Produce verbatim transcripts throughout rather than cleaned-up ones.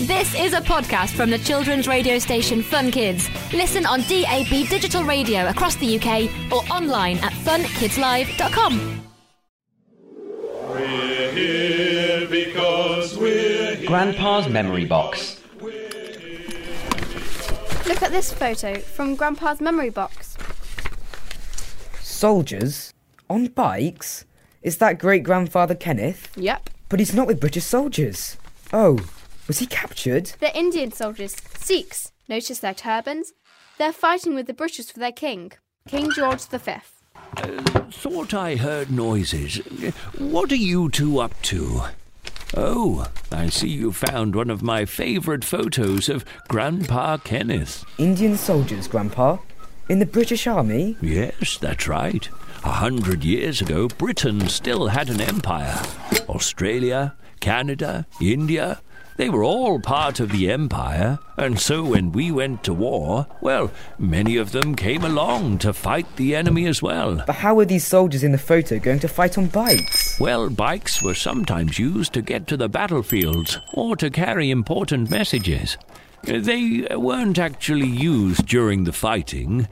This is a podcast from the children's radio station Fun Kids. Listen on D A B digital radio across the U K or online at fun kids live dot com. We're here because we're here. Grandpa's memory box. Look at this photo from Grandpa's memory box. Soldiers? On bikes? Is that great-grandfather Kenneth? Yep. But he's not with British soldiers. Oh, was he captured? They're Indian soldiers, Sikhs. Notice their turbans? They're fighting with the British for their king, King George the Fifth. Uh, thought I heard noises. What are you two up to? Oh, I see you found one of my favourite photos of Grandpa Kenneth. Indian soldiers, Grandpa? In the British Army? Yes, that's right. A hundred years ago, Britain still had an empire. Australia, Canada, India, they were all part of the empire. And so when we went to war, well, many of them came along to fight the enemy as well. But how were these soldiers in the photo going to fight on bikes? Well, bikes were sometimes used to get to the battlefields or to carry important messages. They weren't actually used during the fighting.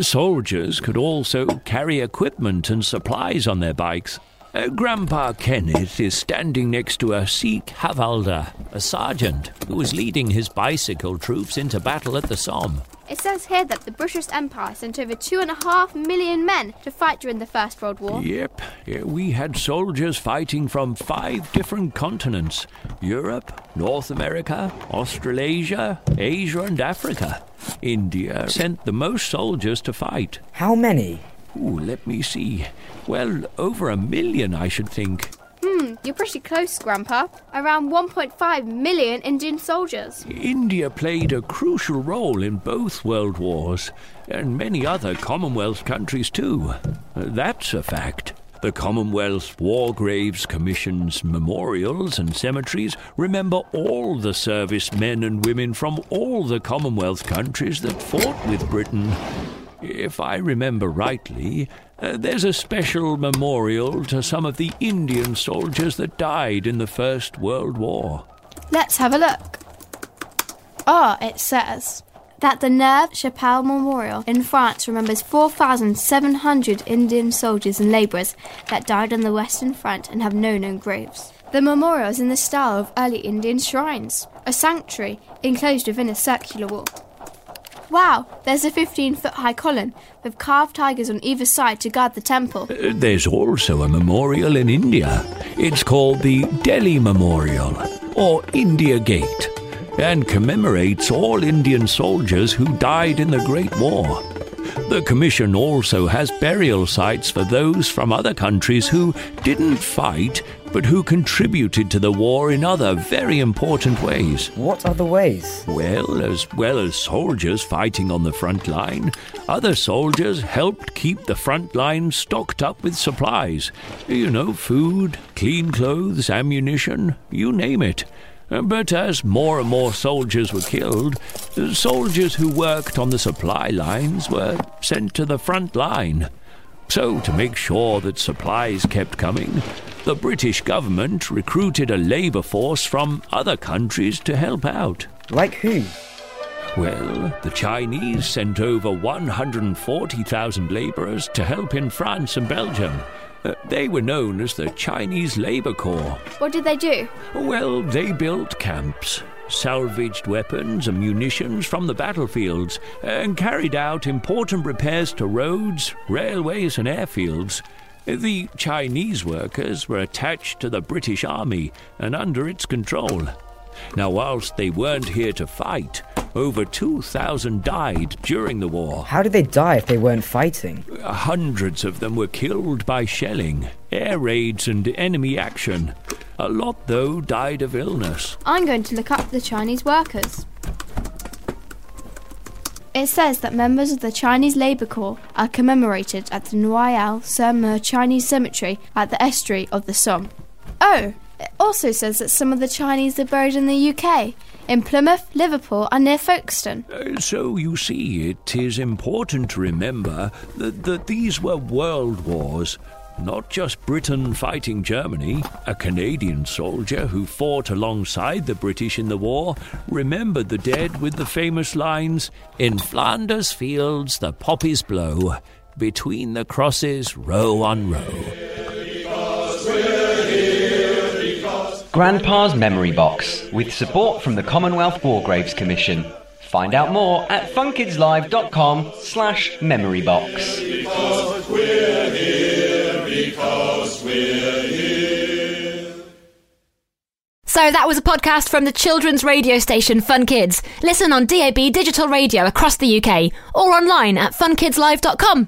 Soldiers could also carry equipment and supplies on their bikes. Uh, Grandpa Kenneth is standing next to a Sikh Havaldar, a sergeant, who was leading his bicycle troops into battle at the Somme. It says here that the British Empire sent over two and a half million men to fight during the First World War. Yep, we had soldiers fighting from five different continents: Europe, North America, Australasia, Asia and Africa. India sent the most soldiers to fight. How many? Ooh, let me see. Well, over a million, I should think. Hmm, you're pretty close, Grandpa. Around one point five million Indian soldiers. India played a crucial role in both world wars, and many other Commonwealth countries too. That's a fact. The Commonwealth War Graves Commission's memorials and cemeteries remember all the service men and women from all the Commonwealth countries that fought with Britain. If I remember rightly, uh, there's a special memorial to some of the Indian soldiers that died in the First World War. Let's have a look. Ah, oh, it says that the Neuve-Chapelle Memorial in France remembers four thousand seven hundred Indian soldiers and labourers that died on the Western Front and have no known graves. The memorial is in the style of early Indian shrines, a sanctuary enclosed within a circular wall. Wow, there's a fifteen-foot-high column with carved tigers on either side to guard the temple. Uh, there's also a memorial in India. It's called the Delhi Memorial, or India Gate, and commemorates all Indian soldiers who died in the Great War. The Commission also has burial sites for those from other countries who didn't fight, but who contributed to the war in other very important ways. What other ways? Well, as well as soldiers fighting on the front line, other soldiers helped keep the front line stocked up with supplies. You know, food, clean clothes, ammunition, you name it. But as more and more soldiers were killed, soldiers who worked on the supply lines were sent to the front line. So, to make sure that supplies kept coming, the British government recruited a labour force from other countries to help out. Like who? Well, the Chinese sent over one hundred forty thousand labourers to help in France and Belgium. Uh, they were known as the Chinese Labour Corps. What did they do? Well, they built camps, salvaged weapons and munitions from the battlefields, and carried out important repairs to roads, railways and airfields. The Chinese workers were attached to the British Army and under its control. Now, whilst they weren't here to fight, over two thousand died during the war. How did they die if they weren't fighting? Hundreds of them were killed by shelling, air raids and enemy action. A lot, though, died of illness. I'm going to look up the Chinese workers. It says that members of the Chinese Labour Corps are commemorated at the Noyelles-sur-Mer Chinese Cemetery at the estuary of the Somme. Oh, it also says that some of the Chinese are buried in the U K, in Plymouth, Liverpool and near Folkestone. Uh, so you see, it is important to remember that, that these were world wars. Not just Britain fighting Germany, a Canadian soldier who fought alongside the British in the war remembered the dead with the famous lines, "In Flanders fields the poppies blow, between the crosses row on row." Grandpa's Memory Box, with support from the Commonwealth War Graves Commission. Find out more at funkidslive.com slash memorybox. So that was a podcast from the children's radio station Fun Kids. Listen on D A B digital radio across the U K or online at fun kids live dot com.